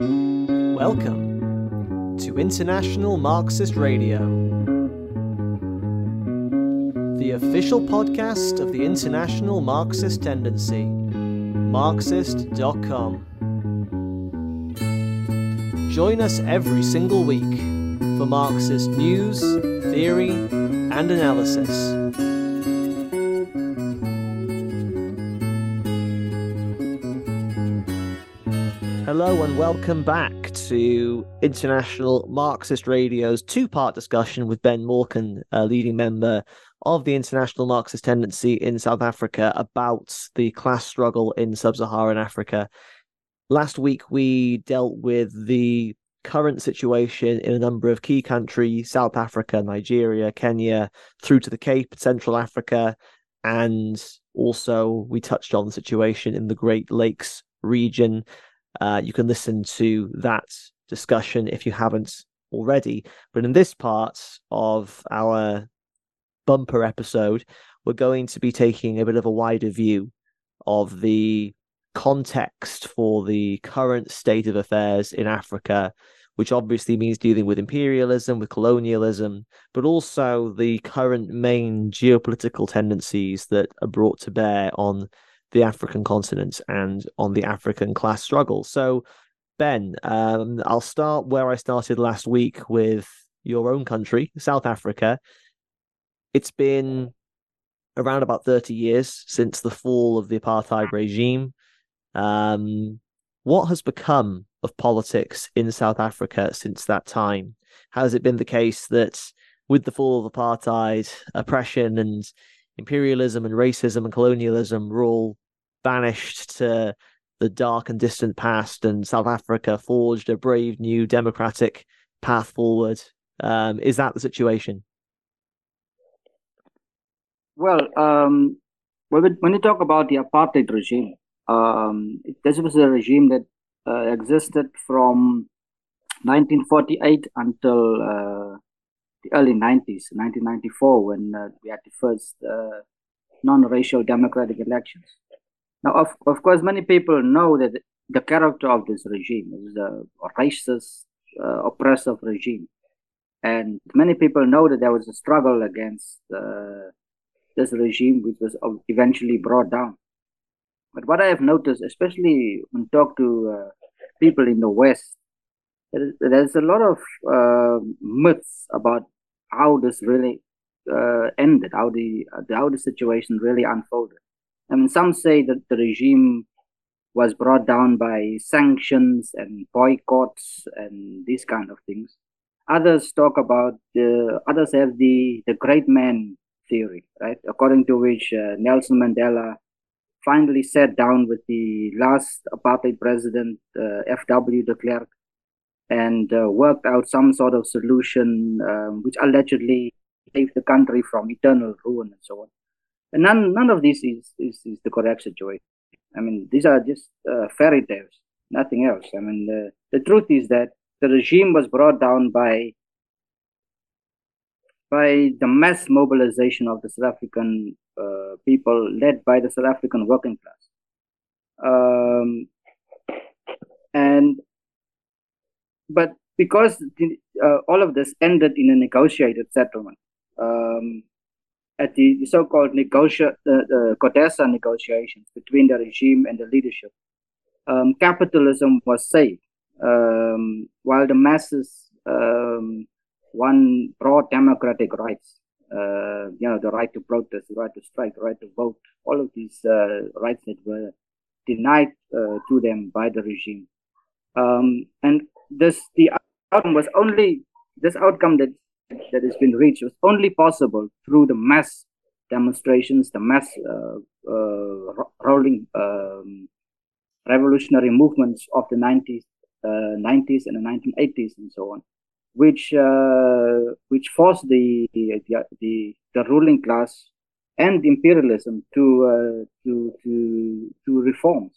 Welcome to International Marxist Radio, the official podcast of the International Marxist Tendency, Marxist.com. Join us every single week for Marxist news, theory, and analysis. Hello and welcome back to International Marxist Radio's two-part discussion with Ben Morken, a leading member of the International Marxist Tendency in South Africa, about the class struggle in Sub-Saharan Africa. Last week, we dealt with the current situation in a number of key countries, South Africa, Nigeria, Kenya, through to the Cape, Central Africa, and also we touched on the situation in the Great Lakes region. You can listen to that discussion if you haven't already. But in this part of our bumper episode, we're going to be taking a bit of a wider view of the context for the current state of affairs in Africa, which obviously means dealing with imperialism, with colonialism, but also the current main geopolitical tendencies that are brought to bear on the African continent and on the African class struggle. So, Ben, I'll start where I started last week with your own country, South Africa. It's been around about 30 years since the fall of the apartheid regime. What has become of politics in South Africa since that time? Has it been the case that with the fall of apartheid, oppression and imperialism and racism and colonialism were all banished to the dark and distant past, and South Africa forged a brave new democratic path forward? Is that the situation? Well, when you talk about the apartheid regime, this was a regime that existed from 1948 until the early 90s, 1994, when we had the first non-racial democratic elections. Now, of course, many people know that the character of this regime is a racist, oppressive regime. And many people know that there was a struggle against this regime, which was eventually brought down. But what I have noticed, especially when talk to people in the West, there's a lot of myths about how this really ended, how the situation really unfolded. I mean, some say that the regime was brought down by sanctions and boycotts and these kind of things. Others talk about others have the great man theory, right? According to which Nelson Mandela finally sat down with the last apartheid president, F. W. de Klerk, and worked out some sort of solution which allegedly saved the country from eternal ruin and so on. And none of this is the correct situation. I mean, these are just fairy tales, nothing else. I mean, the truth is that the regime was brought down by the mass mobilization of the South African people, led by the South African working class. But because all of this ended in a negotiated settlement, at the so-called CODESA negotiations between the regime and the leadership, capitalism was saved, while the masses won broad democratic rights, the right to protest, the right to strike, the right to vote, all of these rights that were denied to them by the regime. This outcome that has been reached was only possible through the mass demonstrations, the mass rolling revolutionary movements of the 90s and the 1980s and so on, which forced the ruling class and imperialism to reforms.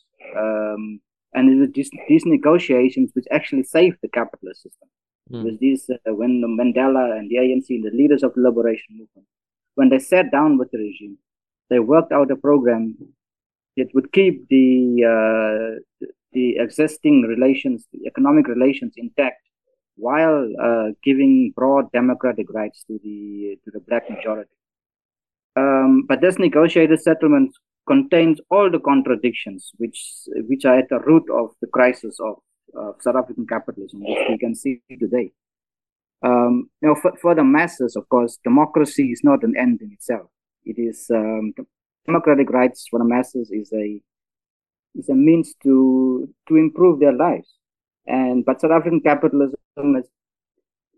And it was these negotiations which actually saved the capitalist system. Mm. It was these, when Mandela and the ANC, the leaders of the liberation movement, when they sat down with the regime, they worked out a program that would keep the existing relations, the economic relations intact, while giving broad democratic rights to the black majority. But this negotiated settlement contains all the contradictions which are at the root of the crisis of South African capitalism, which we can see today. For the masses, of course, democracy is not an end in itself. It is democratic rights for the masses is a means to improve their lives. But South African capitalism has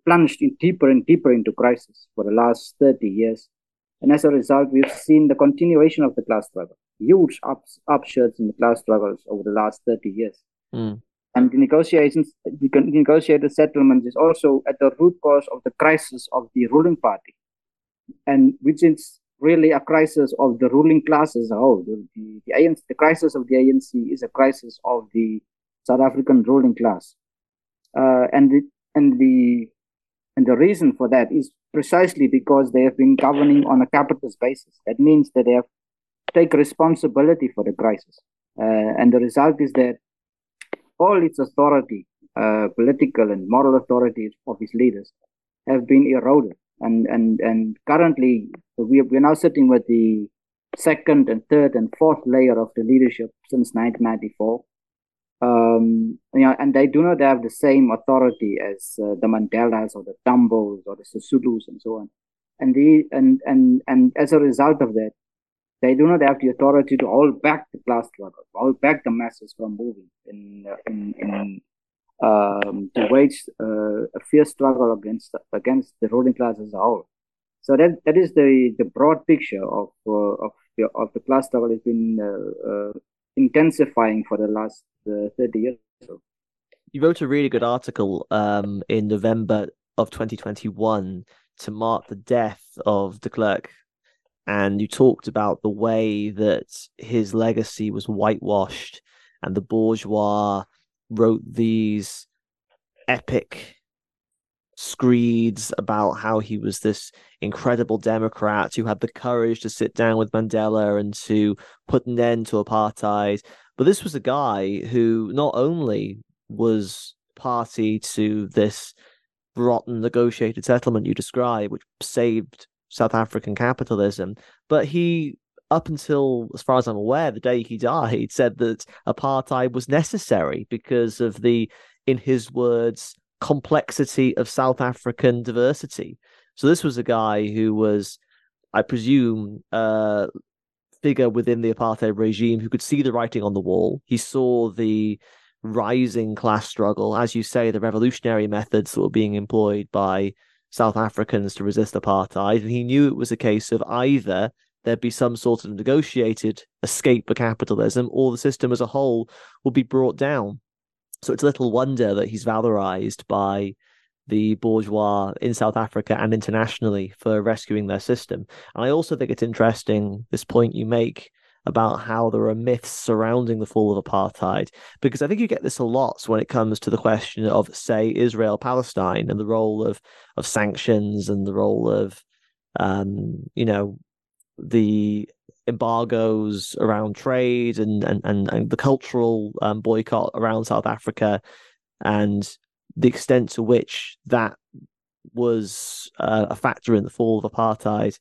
plunged in deeper and deeper into crisis for the last 30 years. And as a result, we've seen the continuation of the class struggle, huge upsurge in the class struggles over the last 30 years. Mm. And the negotiated settlement is also at the root cause of the crisis of the ruling party, and which is really a crisis of the ruling class as a whole. The crisis of the ANC is a crisis of the South African ruling class, and the reason for that is precisely because they have been governing on a capitalist basis. That means that they have take responsibility for the crisis, and the result is that all its authority, political and moral authorities of its leaders, have been eroded. And currently, we're now sitting with the second and third and fourth layer of the leadership since 1994. And they do not have the same authority as the Mandelas or the Tambos or the Sisulus and so on. And as a result of that, they do not have the authority to hold back the class struggle, hold back the masses from moving to wage a fierce struggle against the ruling class as a whole. So that is the broad picture of the class struggle has been intensifying for the last 30 years or so. You wrote a really good article in November of 2021 to mark the death of de Klerk. And you talked about the way that his legacy was whitewashed and the bourgeois wrote these epic screeds about how he was this incredible Democrat who had the courage to sit down with Mandela and to put an end to apartheid. But this was a guy who not only was party to this rotten negotiated settlement you describe, which saved South African capitalism, but he, up until, as far as I'm aware, the day he died, said that apartheid was necessary because of the, in his words, complexity of South African diversity. So this was a guy who was, I presume, a figure within the apartheid regime who could see the writing on the wall. He saw the rising class struggle, as you say, the revolutionary methods that were being employed by South Africans to resist apartheid, and he knew it was a case of either there'd be some sort of negotiated escape for capitalism or the system as a whole would be brought down. So it's little wonder that he's valorized by the bourgeois in South Africa and internationally for rescuing their system. And I also think it's interesting, this point you make about how there are myths surrounding the fall of apartheid, because I think you get this a lot when it comes to the question of, say, Israel-Palestine and the role of sanctions and the role of, the embargoes around trade and the cultural boycott around South Africa and the extent to which that was a factor in the fall of apartheid.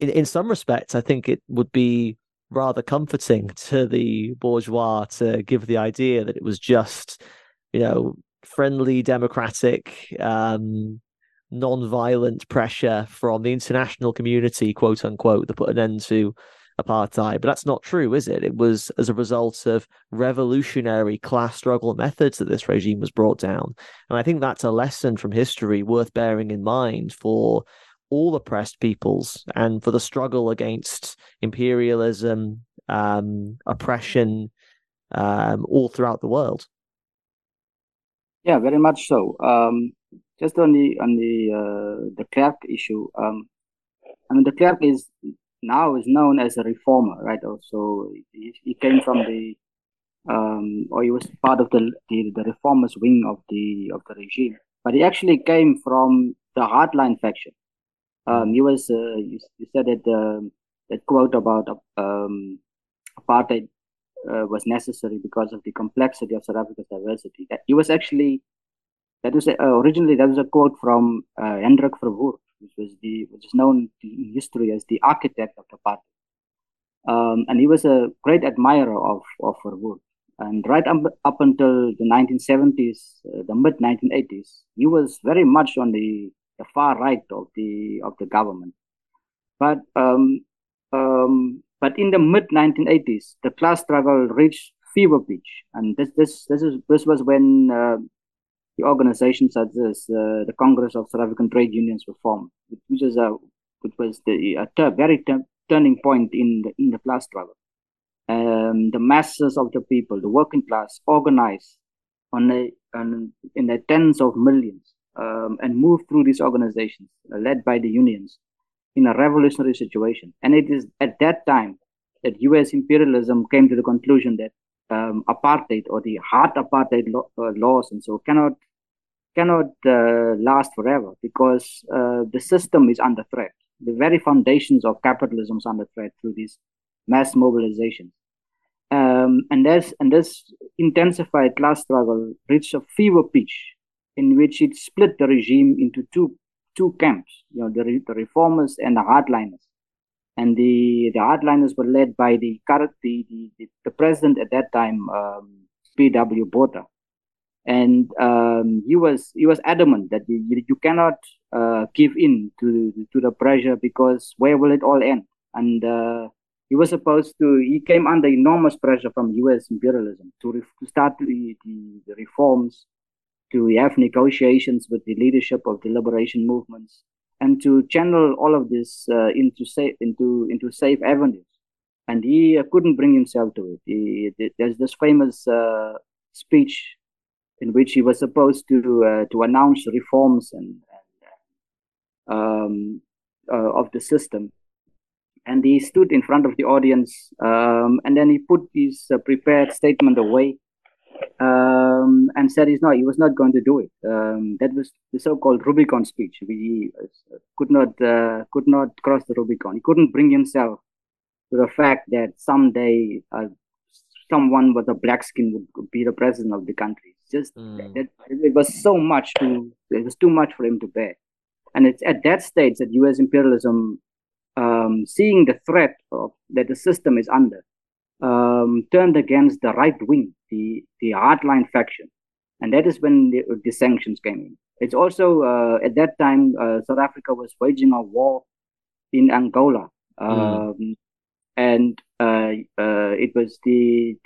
In some respects, I think it would be rather comforting to the bourgeois to give the idea that it was just, friendly, democratic, non-violent pressure from the international community, quote unquote, that put an end to apartheid. But that's not true, is it? It was as a result of revolutionary class struggle methods that this regime was brought down. And I think that's a lesson from history worth bearing in mind for all oppressed peoples and for the struggle against imperialism, oppression, all throughout the world. Yeah, very much so. Just on the Klerk issue, the Klerk is known as a reformer, right? Also, he came from he was part of the reformers wing of the regime, but he actually came from the hardline faction. He was you said that quote about apartheid was necessary because of the complexity of South Africa's diversity. It was actually, that was originally, that was a quote from Hendrik Verwoerd, which is known in history as the architect of the party. And he was a great admirer of Verwoerd. And right up until the 1970s, the mid 1980s, he was very much on the far right of the government. But in the mid 1980s, the class struggle reached fever pitch, and this was when the organizations such as the Congress of South African Trade Unions were formed, which was a very turning point in the class struggle. The masses of the people, the working class, organized in the tens of millions and moved through these organizations led by the unions in a revolutionary situation. And it is at that time that U.S. imperialism came to the conclusion that apartheid, or the hard apartheid laws and so, cannot last forever, because the system is under threat. The very foundations of capitalism is under threat through these mass mobilizations. And this intensified class struggle reached a fever pitch in which it split the regime into two camps, the reformers and the hardliners. And the hardliners were led by the president at that time, P.W. Botha. And he was adamant that you cannot give in to the pressure, because where will it all end? And he came under enormous pressure from U.S. imperialism to start the reforms, to have negotiations with the leadership of the liberation movements, and to channel all of this into safe avenues. And he couldn't bring himself to it. There's this famous speech in which he was supposed to announce reforms of the system. And he stood in front of the audience, and then he put his prepared statement away, and said he was not going to do it. That was the so-called Rubicon speech. He could not cross the Rubicon. He couldn't bring himself to the fact that someday someone with a black skin would be the president of the country. It was so much. It was too much for him to bear. And it's at that stage that U.S. imperialism, seeing the threat that the system is under, turned against the right wing, the hardline faction, and that is when the sanctions came in. It's also at that time South Africa was waging a war in Angola, and it was the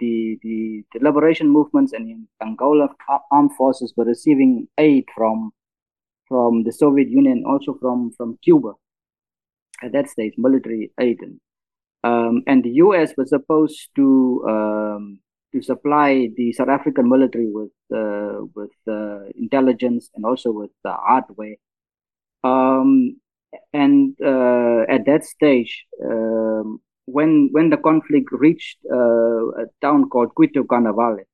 liberation movements and in Angola armed forces were receiving aid from the Soviet Union, also from Cuba. At that stage, military aid, and the U.S. was supposed to supply the South African military with intelligence and also with hardware. And at that stage, when the conflict reached a town called Cuito Cuanavale,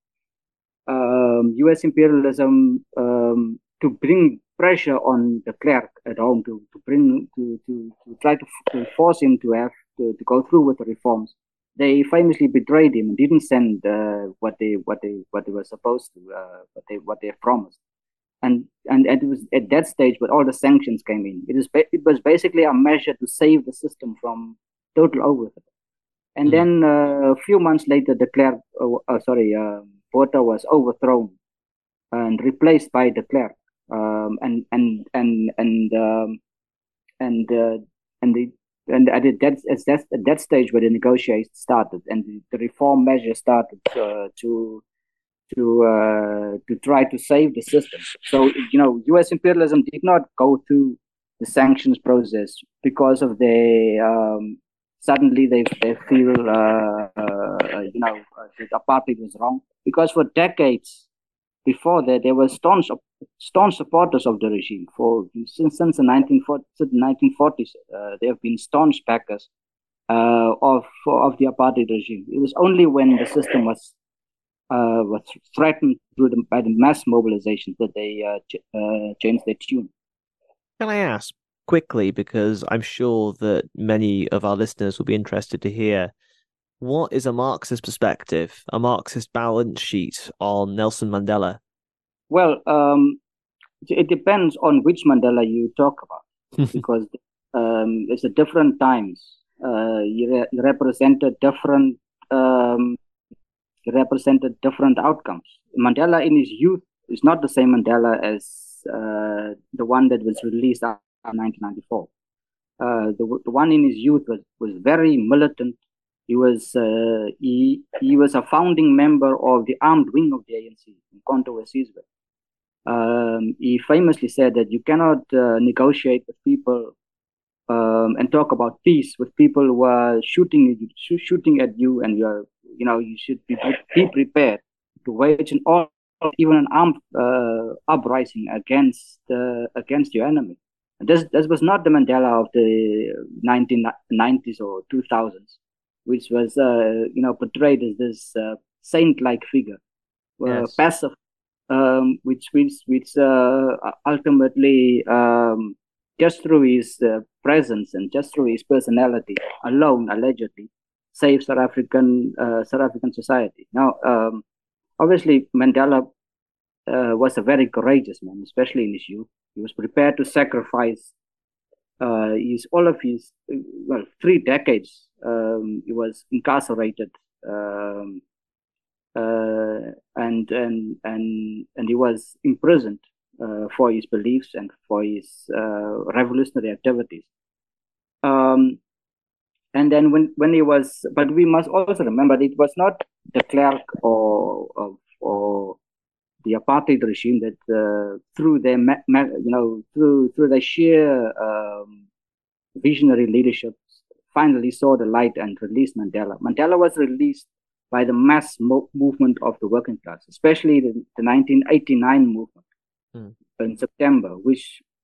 U.S. imperialism, to bring pressure on de Klerk at home to try to force him to go through with the reforms, they famously betrayed him and didn't send what they were supposed to, what they promised, and it was at that stage where all the sanctions came in. It was basically a measure to save the system from total overthrow. And then a few months later, de Klerk, Botha was overthrown and replaced by de Klerk. And at that stage where the negotiations started and the reform measures started to try to save the system. So U.S. imperialism did not go through the sanctions process because of their suddenly they feel that apartheid was wrong, because for decades before that, they were staunch supporters of the regime. Since the 1940s, they have been staunch backers of the apartheid regime. It was only when the system was threatened by the mass mobilization that they changed their tune. Can I ask quickly, because I'm sure that many of our listeners will be interested to hear what is a Marxist perspective, a Marxist balance sheet on Nelson Mandela? Well, it depends on which Mandela you talk about, because it's a different times. He represented different outcomes. Mandela in his youth is not the same Mandela as the one that was released after 1994. The one in his youth was very militant. He was a founding member of the armed wing of the ANC in Congo and Sizwe. He famously said that you cannot negotiate with people and talk about peace with people who are shooting at you, and you should be prepared to wage even an armed uprising against your enemy. And this was not the Mandela of the 1990s or 2000s, which was portrayed as this saint-like figure, yes, passive, which ultimately just through his presence and just through his personality alone, allegedly, saved South African society. Now, obviously, Mandela was a very courageous man, especially in his youth. He was prepared to sacrifice all of his 3 decades. He was incarcerated, and he was imprisoned for his beliefs and for his revolutionary activities. And then when he was, but we must also remember that it was not de Klerk or the apartheid regime that through their sheer visionary leadership finally saw the light and released Mandela. Mandela was released by the mass movement of the working class, especially the 1989 movement. In September,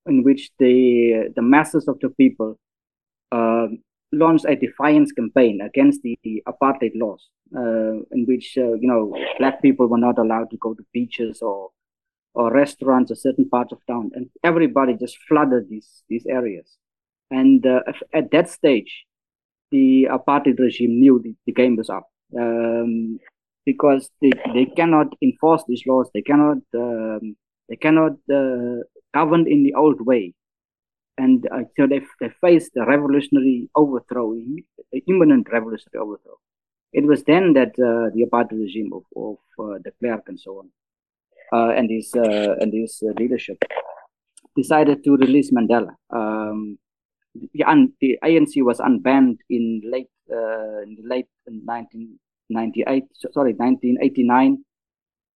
in which the masses of the people launched a defiance campaign against the apartheid laws, in which black people were not allowed to go to beaches or restaurants or certain parts of town, and everybody just flooded these areas. And at that stage, the apartheid regime knew the game was up, because they cannot enforce these laws. They cannot govern in the old way. And so they faced the imminent revolutionary overthrow. It was then that the apartheid regime of de Klerk and so on, and his leadership, decided to release Mandela. The ANC was unbanned in late 1989.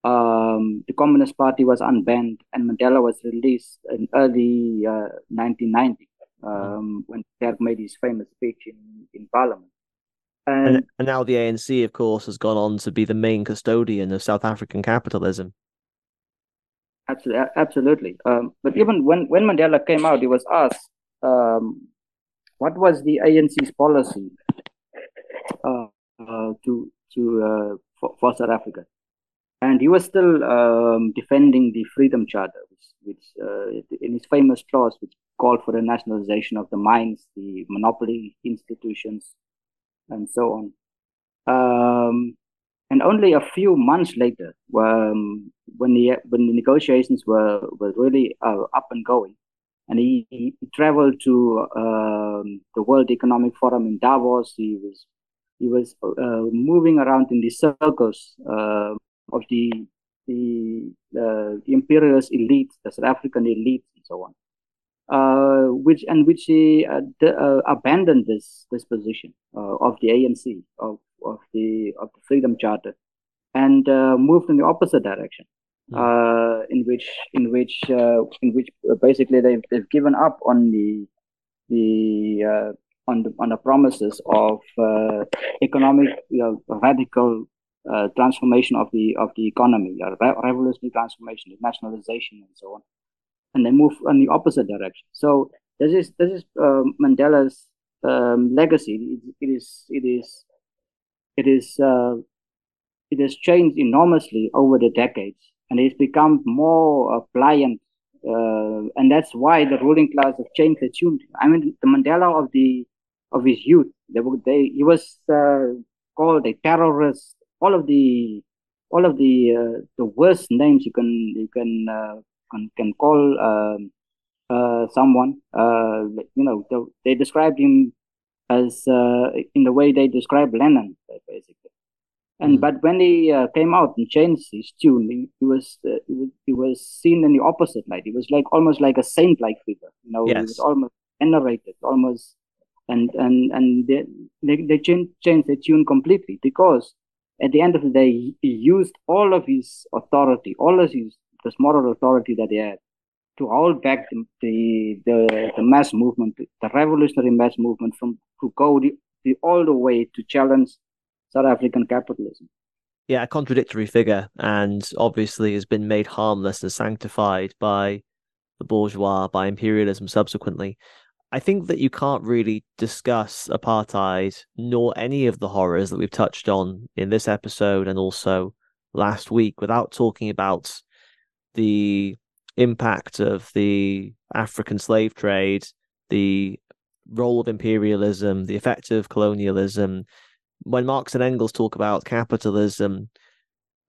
The Communist Party was unbanned, and Mandela was released in early 1990 when Klerk made his famous speech in Parliament. And now the ANC, of course, has gone on to be the main custodian of South African capitalism. Absolutely. But even when Mandela came out, he was asked, what was the ANC's policy for South Africa? And he was still defending the Freedom Charter, which in his famous clause, which called for the nationalization of the mines, the monopoly institutions, and so on. And only a few months later, when the negotiations were really up and going, and he traveled to the World Economic Forum in Davos. He was moving around in these circles of the imperialist elite, the South African elite, and so on, which he abandoned this position of the ANC of the Freedom Charter, and moved in the opposite direction, in which basically they've given up on the promises of economic radical transformation of the economy, revolutionary transformation, nationalization, and so on, and they move in the opposite direction. So this is Mandela's legacy. It has changed enormously over the decades, and it's become more pliant, and that's why the ruling class have changed their tune. I mean, the Mandela of his youth, he was called a terrorist, all of the worst names you can call someone. They described him as in the way they described Lenin, basically. And but when he came out and changed his tune, he was seen in the opposite light. He was like almost like a saint-like figure, He was almost venerated, almost. And they changed the tune completely, because at the end of the day, he used all of his authority, all of this moral authority that he had, to hold back the mass movement, the revolutionary mass movement, to go all the way to challenge South African capitalism. Yeah, a contradictory figure, and obviously has been made harmless and sanctified by the bourgeois, by imperialism subsequently. I think that you can't really discuss apartheid nor any of the horrors that we've touched on in this episode and also last week without talking about the impact of the African slave trade, the role of imperialism, the effect of colonialism. When Marx and Engels talk about capitalism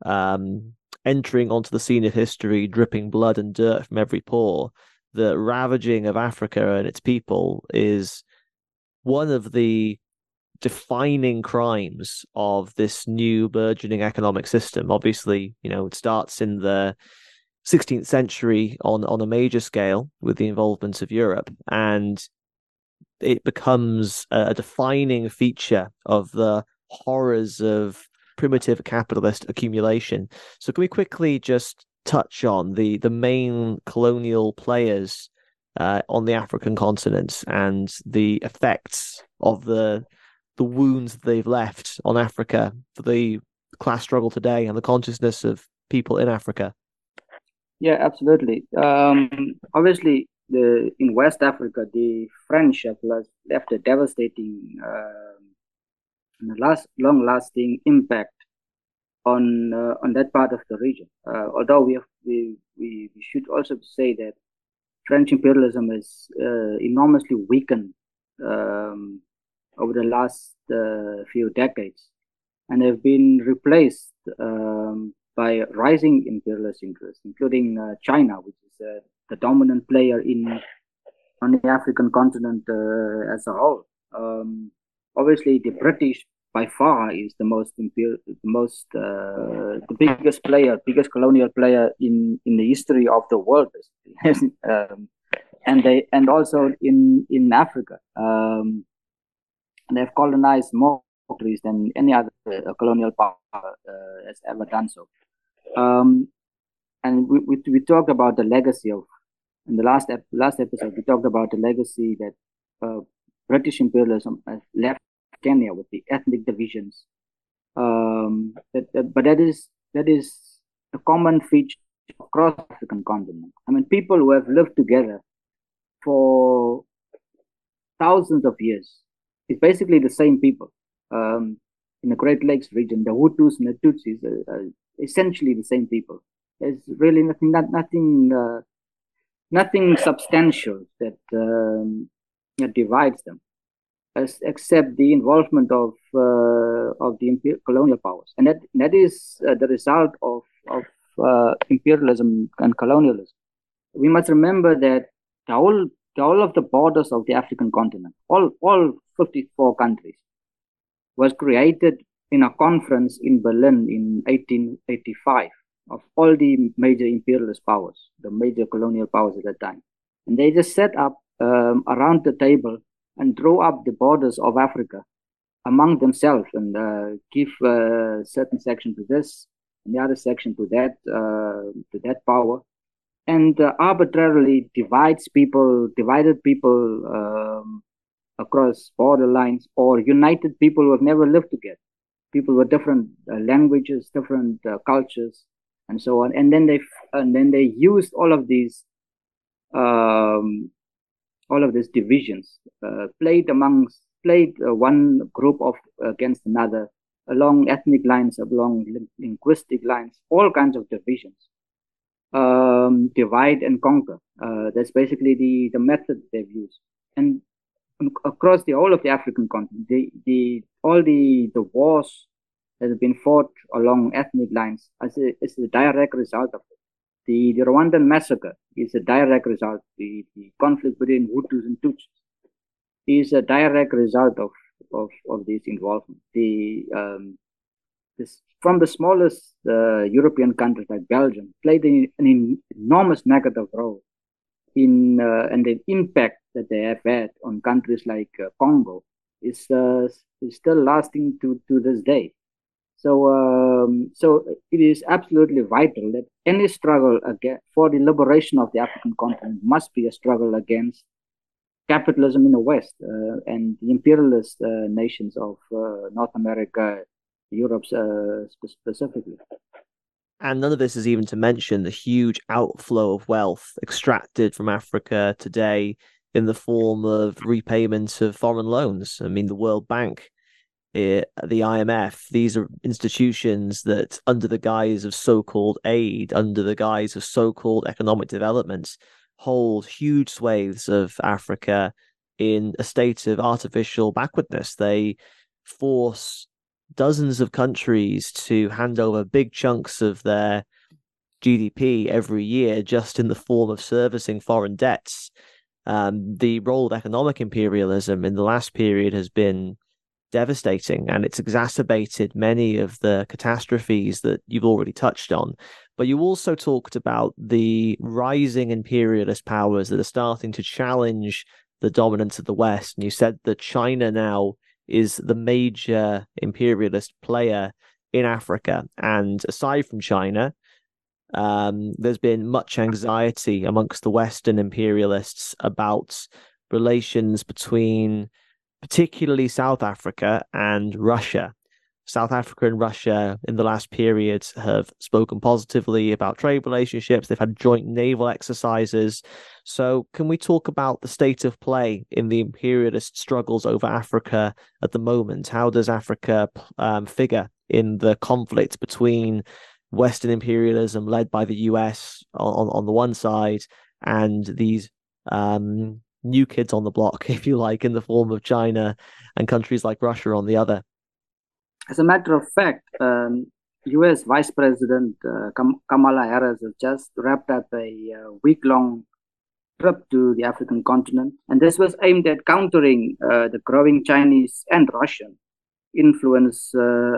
entering onto the scene of history, dripping blood and dirt from every pore, the ravaging of Africa and its people is one of the defining crimes of this new burgeoning economic system. Obviously, it starts in the 16th century on a major scale with the involvement of Europe, and it becomes a defining feature of the horrors of primitive capitalist accumulation. So can we quickly just touch on the main colonial players on the African continent and the effects of the wounds that they've left on Africa for the class struggle today and the consciousness of people in Africa? Yeah, absolutely. Obviously, in West Africa, the French have left a devastating long-lasting impact on that part of the region. Although we should also say that French imperialism has enormously weakened over the last few decades, and have been replaced by rising imperialist interests, including China, which is the dominant player on the African continent as a whole. Obviously, the British by far is the biggest colonial player in the history of the world, and also in Africa. And they've colonized more countries than any other colonial power has ever done so. And we talked about the legacy in the last episode, we talked about the legacy that British imperialism has left Kenya with the ethnic divisions. But that is a common feature across the African continent. I mean, people who have lived together for thousands of years, it's basically the same people. In the Great Lakes region, the Hutus and the Tutsis are essentially the same people. There's really nothing substantial that divides them, except the involvement of the colonial powers, and that is the result of imperialism and colonialism. We must remember that the whole of the borders of the African continent, all 54 countries, was created in a conference in Berlin in 1885. Of all the major imperialist powers, the major colonial powers at that time. And they just set up around the table and drew up the borders of Africa among themselves, and give a certain section to this and the other section to that power, and arbitrarily divided people across border lines, or united people who have never lived together, people with different languages, different cultures, and so on. And then they used all of these divisions, played one group off against another along ethnic lines, along linguistic lines, all kinds of divisions. Divide and conquer. That's basically the method they've used. And across the whole of the African continent. All the wars that have been fought along ethnic lines is a direct result of it. The Rwandan massacre is a direct result. The conflict between Hutus and Tutsis is a direct result of this involvement. From the smallest European countries like Belgium played an enormous negative role and the impact that they have had on countries like Congo is still lasting to this day. So it is absolutely vital that any struggle for the liberation of the African continent must be a struggle against capitalism in the West and the imperialist nations of North America, Europe specifically. And none of this is even to mention the huge outflow of wealth extracted from Africa today in the form of repayment of foreign loans. I mean, the World Bank, the IMF, these are institutions that, under the guise of so-called aid, under the guise of so-called economic development, hold huge swathes of Africa in a state of artificial backwardness. They force dozens of countries to hand over big chunks of their GDP every year just in the form of servicing foreign debts. The role of economic imperialism in the last period has been devastating, and it's exacerbated many of the catastrophes that you've already touched on. But you also talked about the rising imperialist powers that are starting to challenge the dominance of the West. And you said that China now is the major imperialist player in Africa. And aside from China, there's been much anxiety amongst the Western imperialists about relations between particularly South Africa and Russia. South Africa and Russia in the last period have spoken positively about trade relationships. They've had joint naval exercises. So can we talk about the state of play in the imperialist struggles over Africa at the moment? How does Africa figure in the conflict between Western imperialism led by the US on the one side and these new kids on the block, if you like, in the form of China and countries like Russia on the other? As a matter of fact, U.S. Vice President Kamala Harris has just wrapped up a week-long trip to the African continent, and this was aimed at countering the growing Chinese and Russian influence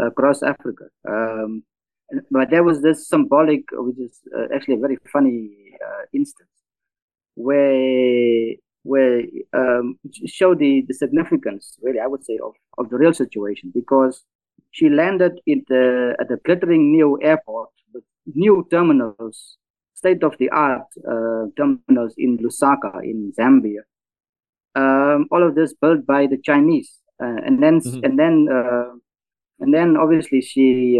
across Africa. But there was this symbolic, which is actually a very funny instance, where show the significance, really, I would say, of the real situation, because she landed at the glittering new airport with new terminals, state-of-the-art terminals in Lusaka in Zambia. All of this built by the Chinese, and then obviously she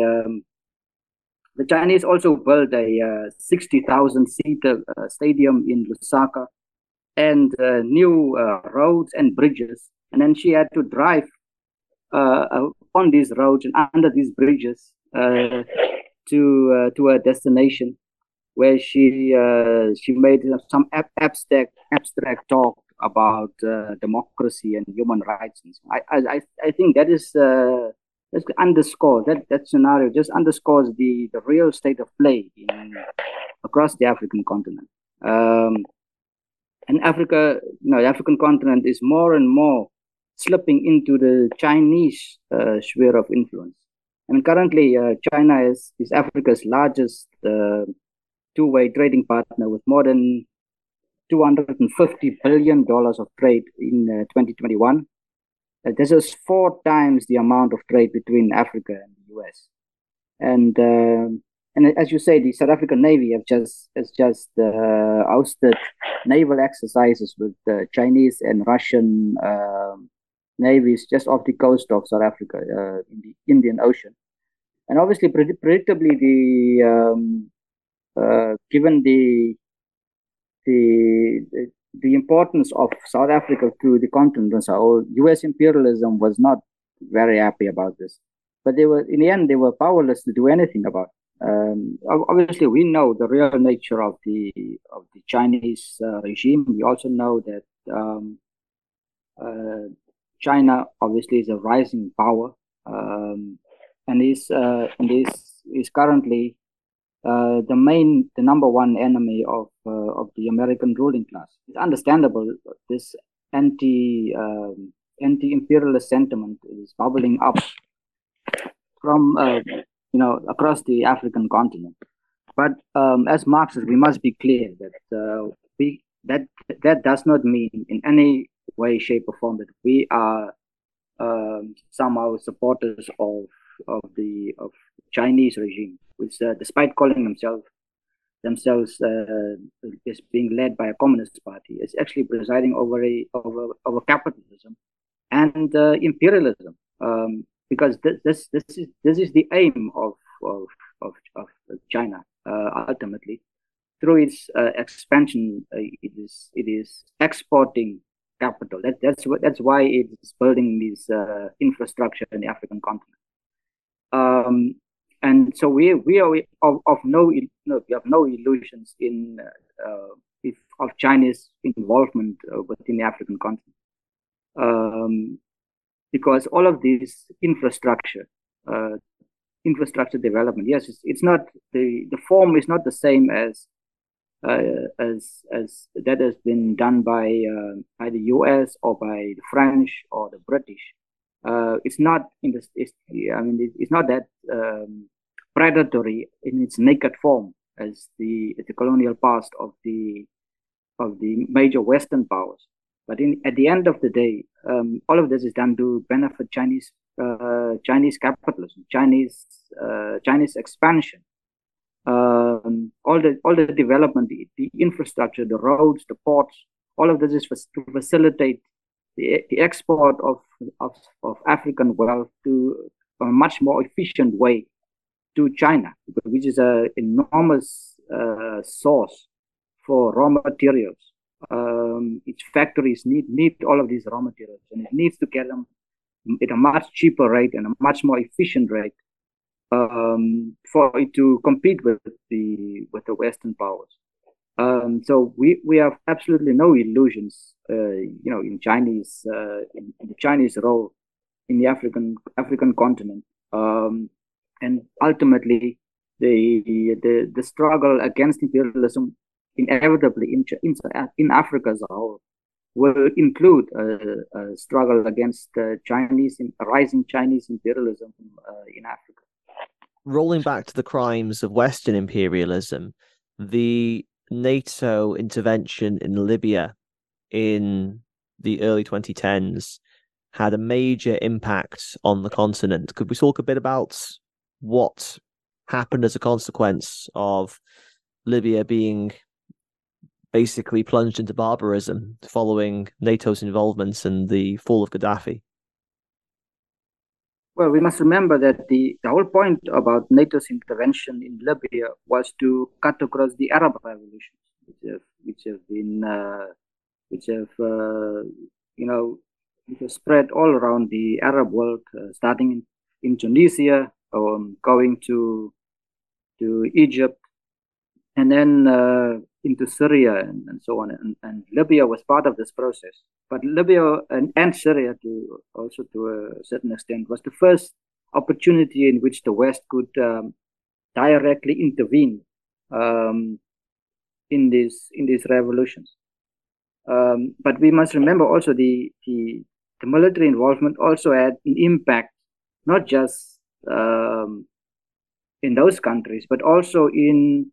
the Chinese also built a 60,000-seater stadium in Lusaka, and new roads and bridges, and then she had to drive on these roads and under these bridges to her destination, where she made some abstract talk about democracy and human rights. And so I think that is underscores that scenario just underscores the real state of play across the African continent. And Africa, the African continent is more and more slipping into the Chinese sphere of influence. And currently, China is Africa's largest two-way trading partner, with more than $250 billion of trade in 2021. This is 4 times the amount of trade between Africa and the US. And as you say, the South African Navy has just ousted naval exercises with the Chinese and Russian navies just off the coast of South Africa in the Indian Ocean. And obviously, predictably, given the importance of South Africa to the continent as a whole, U.S. imperialism was not very happy about this. But in the end, they were powerless to do anything about it. Obviously, we know the real nature of the Chinese regime. We also know that China obviously is a rising power, and is currently the number one enemy of the American ruling class. It's understandable. This anti-imperialist sentiment is bubbling up from across the African continent. But as Marxists, we must be clear that that does not mean in any way, shape, or form that we are somehow supporters of the Chinese regime, which, despite calling themselves is being led by a communist party, is actually presiding over capitalism and imperialism. Because this is the aim of China ultimately, through its expansion, it is exporting capital. That's why it's building this infrastructure in the African continent. And so we are we have no illusions of Chinese involvement within the African continent, because all of this infrastructure development, yes, it's not the form is not the same as that has been done by the US or by the French or the British. It's not that predatory in its naked form as the colonial past of the major Western powers. But at the end of the day, all of this is done to benefit Chinese capitalism, Chinese expansion. All the development, the infrastructure, the roads, the ports, all of this is to facilitate the export of African wealth to a much more efficient way to China, which is an enormous source for raw materials. Its factories need all of these raw materials, and it needs to get them at a much cheaper rate and a much more efficient rate for it to compete with the Western powers. So we have absolutely no illusions, in the Chinese role in the African continent, and ultimately the struggle against imperialism inevitably in Africa as a whole will include a struggle against rising Chinese imperialism in Africa. Rolling back to the crimes of Western imperialism, the NATO intervention in Libya in the early 2010s had a major impact on the continent. Could we talk a bit about what happened as a consequence of Libya being basically plunged into barbarism following NATO's involvement and the fall of Gaddafi? Well, we must remember that the whole point about NATO's intervention in Libya was to cut across the Arab revolutions, which have spread all around the Arab world, starting in Tunisia, going to Egypt, and then into Syria and so on. And Libya was part of this process. But Libya and Syria to a certain extent was the first opportunity in which the West could directly intervene in these revolutions. But we must remember also the military involvement also had an impact, not just in those countries, but also in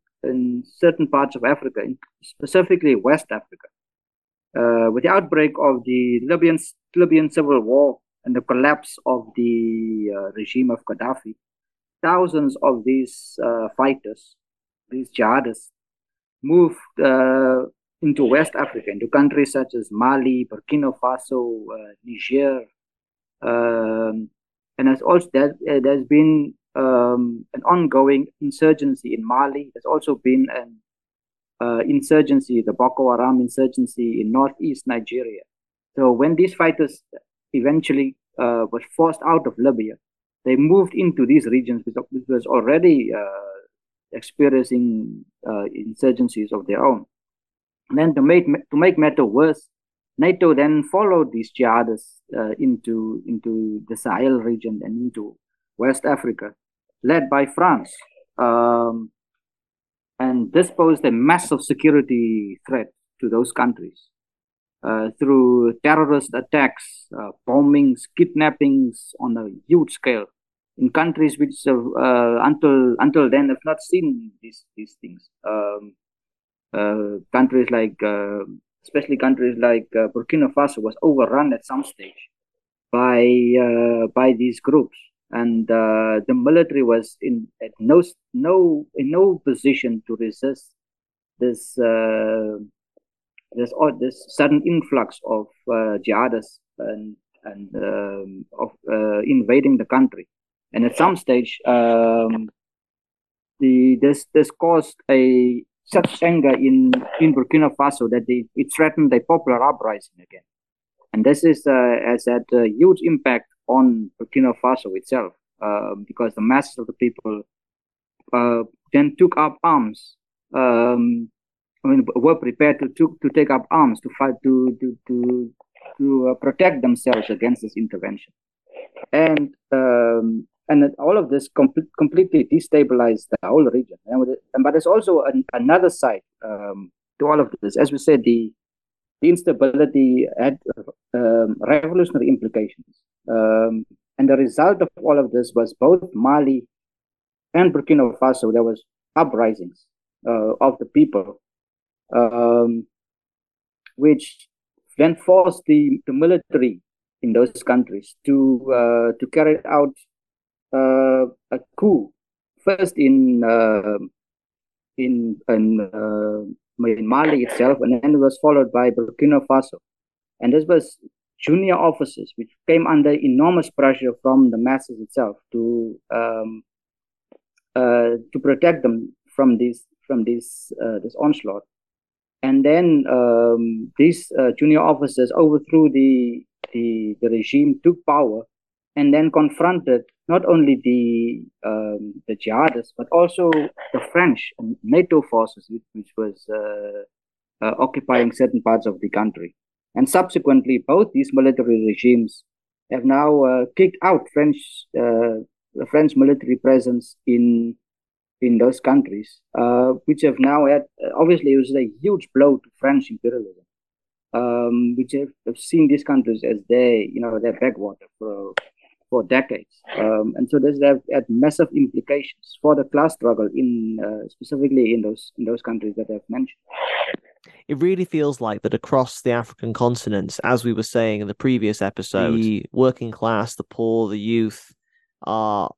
certain parts of Africa, specifically West Africa. With the outbreak of the Libyan civil war and the collapse of the regime of Gaddafi, thousands of these fighters, these jihadists, moved into West Africa, into countries such as Mali, Burkina Faso, Niger, and there's been an ongoing insurgency in Mali. There's also been an insurgency, the Boko Haram insurgency in northeast Nigeria. So when these fighters eventually were forced out of Libya, they moved into these regions, which was already experiencing insurgencies of their own. And then to make matter worse, NATO then followed these jihadists into the Sahel region and into West Africa, led by France. And this posed a massive security threat to those countries through terrorist attacks, bombings, kidnappings on a huge scale in countries which until then have not seen these things. Countries like, especially countries like Burkina Faso was overrun at some stage by these groups, and the military was in no position to resist this sudden influx of jihadists and invading the country. And at some stage, this caused such anger in Burkina Faso that it threatened a popular uprising again. And this has had a huge impact on Burkina Faso itself, because the masses of the people then took up arms. Were prepared to take up arms to fight to protect themselves against this intervention. And all of this completely destabilized the whole region. But there's also another side to all of this. As we said, the instability had revolutionary implications. And the result of all of this was both Mali and Burkina Faso, there was uprisings of the people, which then forced the military in those countries to carry out a coup, first in Mali itself, and then it was followed by Burkina Faso. And this was junior officers which came under enormous pressure from the masses itself to protect them from this onslaught. And then these junior officers overthrew the regime, took power, and then confronted not only the jihadists, but also the French and NATO forces, which was occupying certain parts of the country. And subsequently, both these military regimes have now kicked out the French military presence in those countries, which have now had, obviously it was a huge blow to French imperialism, which have seen these countries as their backwater for decades, and so this had massive implications for the class struggle specifically in those countries that I've mentioned. It really feels like that across the African continent, as we were saying in the previous episode, the working class, the poor, the youth are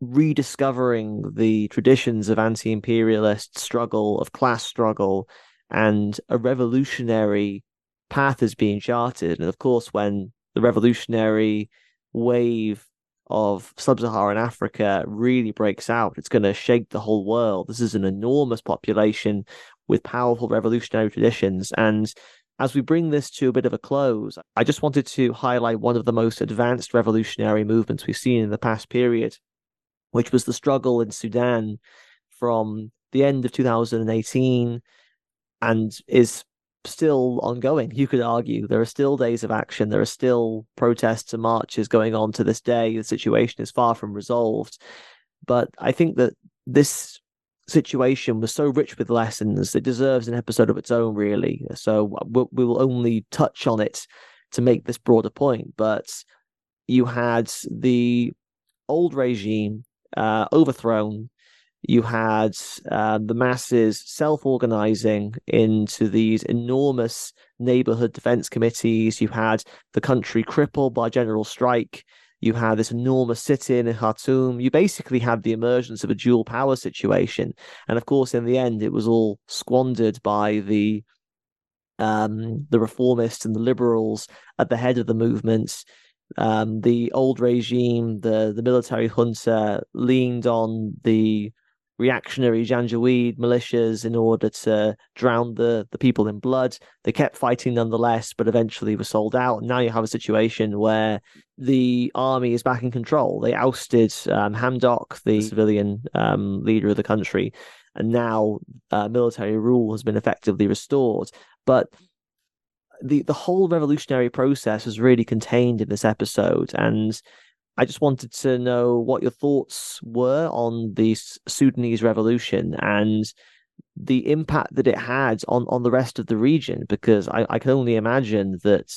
rediscovering the traditions of anti-imperialist struggle, of class struggle, and a revolutionary path is being charted. And of course, when the revolutionary wave of Sub-Saharan Africa really breaks out, it's going to shake the whole world. This is an enormous population with powerful revolutionary traditions. And as we bring this to a bit of a close, I just wanted to highlight one of the most advanced revolutionary movements we've seen in the past period, which was the struggle in Sudan from the end of 2018 and is still ongoing. You could argue there are still days of action, there are still protests and marches going on to this day. The situation is far from resolved. But I think that this situation was so rich with lessons, it deserves an episode of its own, really. So we will only touch on it to make this broader point. But you had the old regime overthrown. You had the masses self-organizing into these enormous neighborhood defense committees. You had the country crippled by general strike. You had this enormous sit-in in Khartoum. You basically had the emergence of a dual power situation. And of course, in the end, it was all squandered by the reformists and the liberals at the head of the movement. The old regime, the military junta, leaned on the reactionary Janjaweed militias in order to drown the people in blood. They kept fighting nonetheless, but eventually were sold out. Now you have a situation where the army is back in control. They ousted Hamdok, the civilian leader of the country, and now military rule has been effectively restored. But the whole revolutionary process is really contained in this episode, and I just wanted to know what your thoughts were on the Sudanese revolution and the impact that it had on the rest of the region, because I can only imagine that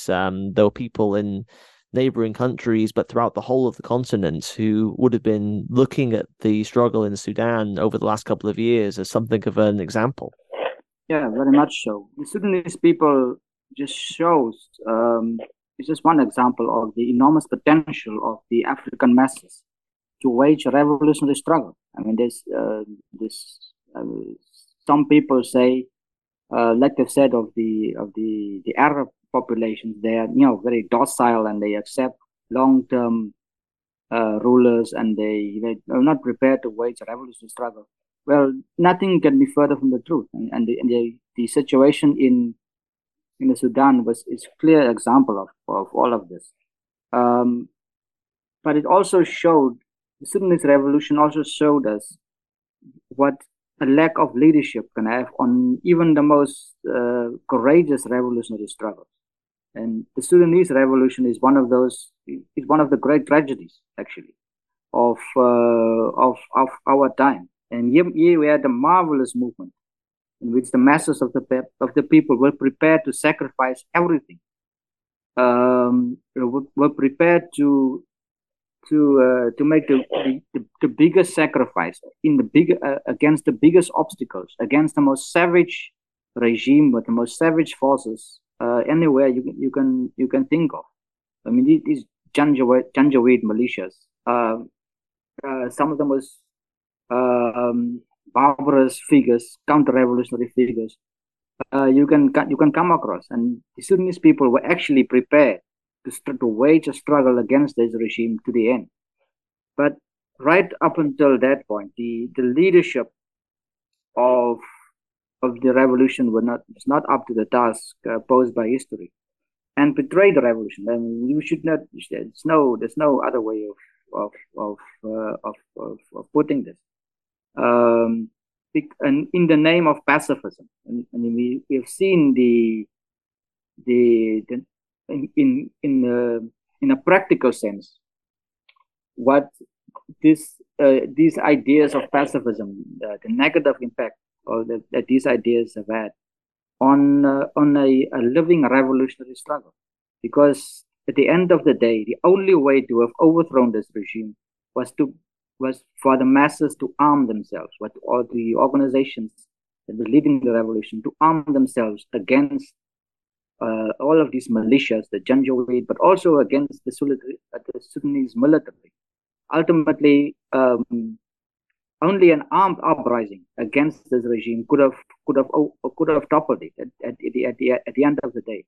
there were people in neighboring countries, but throughout the whole of the continent, who would have been looking at the struggle in Sudan over the last couple of years as something of an example. Yeah, very much so. The Sudanese people just shows, it's just one example of the enormous potential of the African masses to wage a revolutionary struggle. I mean, there's some people say, like they've said of the Arab populations, they are, you know, very docile and they accept long-term rulers, and they are not prepared to wage a revolutionary struggle. Well, nothing can be further from the truth, and the situation in the Sudan is clear example of all of this. But it also showed, the Sudanese revolution also showed us what a lack of leadership can have on even the most courageous revolutionary struggles. And the Sudanese revolution is one of those, it's one of the great tragedies, actually, of our time. And here we had a marvelous movement in which the masses of the people were prepared to sacrifice everything, were prepared to make the biggest sacrifice against the biggest obstacles, against the most savage regime with the most savage forces anywhere you can think of. I mean, these Janjaweed militias, some of the most barbarous figures, counter-revolutionary figures, you can come across, and the Sudanese people were actually prepared to wage a struggle against this regime to the end. But right up until that point, the leadership of the revolution was not up to the task posed by history, and betrayed the revolution. I mean, you should not. There's no other way of putting this. And in the name of pacifism, and we have seen in a practical sense what these ideas of pacifism, the negative impact that these ideas have had on a living revolutionary struggle, because at the end of the day, the only way to have overthrown this regime was for the masses to arm themselves, or the organizations that were leading the revolution to arm themselves against all of these militias, the Janjaweed, but also against the Sudanese military. Ultimately, only an armed uprising against this regime could have toppled it at the end of the day.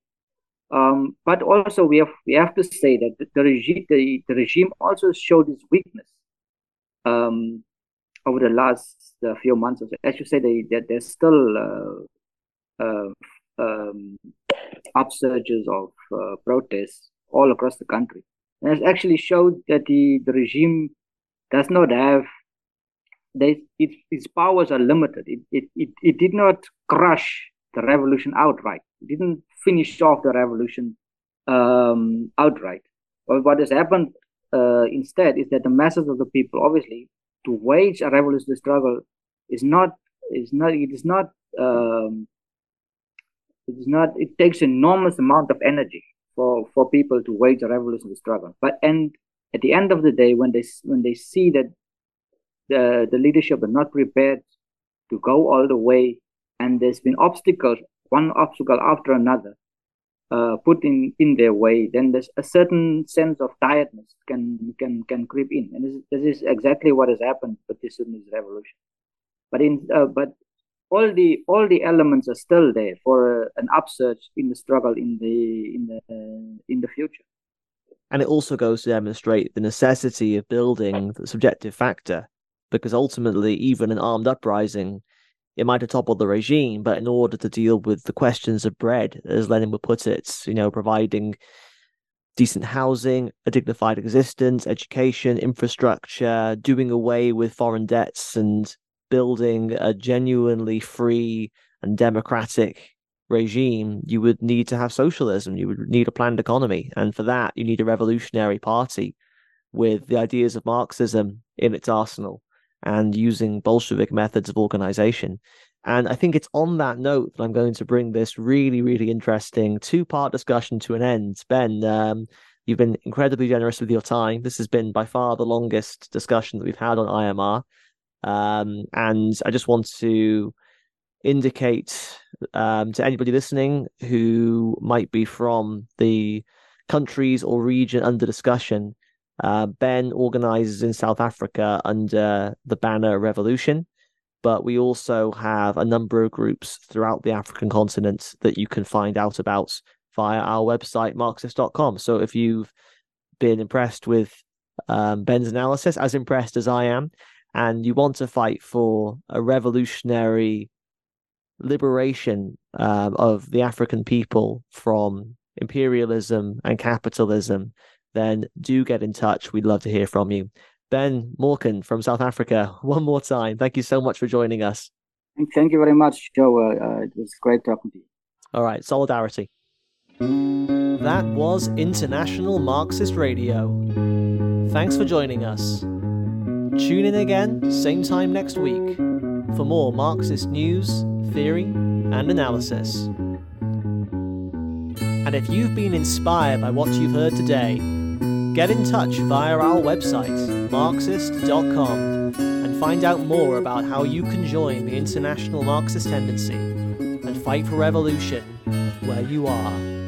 But also, we have to say that the regime also showed its weakness. Over the last few months, as you say, there's still upsurges of protests all across the country. And it actually showed that the regime does not have, its powers are limited. It did not crush the revolution outright. It didn't finish off the revolution outright. But what has happened instead is that the masses of the people, obviously, to wage a revolutionary struggle is not. It takes an enormous amount of energy for people to wage a revolutionary struggle. But at the end of the day, when they see that the leadership is not prepared to go all the way, and there's been obstacles, one obstacle after another, put in their way, then there's a certain sense of tiredness can creep in, and this is exactly what has happened with the Sudanese revolution. But all the elements are still there for an upsurge in the struggle in the future. And it also goes to demonstrate the necessity of building the subjective factor, because ultimately, even an armed uprising, it might have toppled the regime, but in order to deal with the questions of bread, as Lenin would put it, you know, providing decent housing, a dignified existence, education, infrastructure, doing away with foreign debts, and building a genuinely free and democratic regime, you would need to have socialism, you would need a planned economy. And for that, you need a revolutionary party with the ideas of Marxism in its arsenal and using Bolshevik methods of organization. And I think it's on that note that I'm going to bring this really, really interesting two-part discussion to an end. Ben, you've been incredibly generous with your time. This has been by far the longest discussion that we've had on IMR. And I just want to indicate to anybody listening who might be from the countries or region under discussion, Ben organizes in South Africa under the banner Revolution. But we also have a number of groups throughout the African continent that you can find out about via our website, Marxist.com. So if you've been impressed with Ben's analysis, as impressed as I am, and you want to fight for a revolutionary liberation of the African people from imperialism and capitalism, then do get in touch. We'd love to hear from you. Ben Morken from South Africa, one more time, thank you so much for joining us. Thank you very much, Joe. It was great talking to you. All right, solidarity. That was International Marxist Radio. Thanks for joining us. Tune in again, same time next week, for more Marxist news, theory, and analysis. And if you've been inspired by what you've heard today, get in touch via our website, Marxist.com, and find out more about how you can join the International Marxist Tendency and fight for revolution where you are.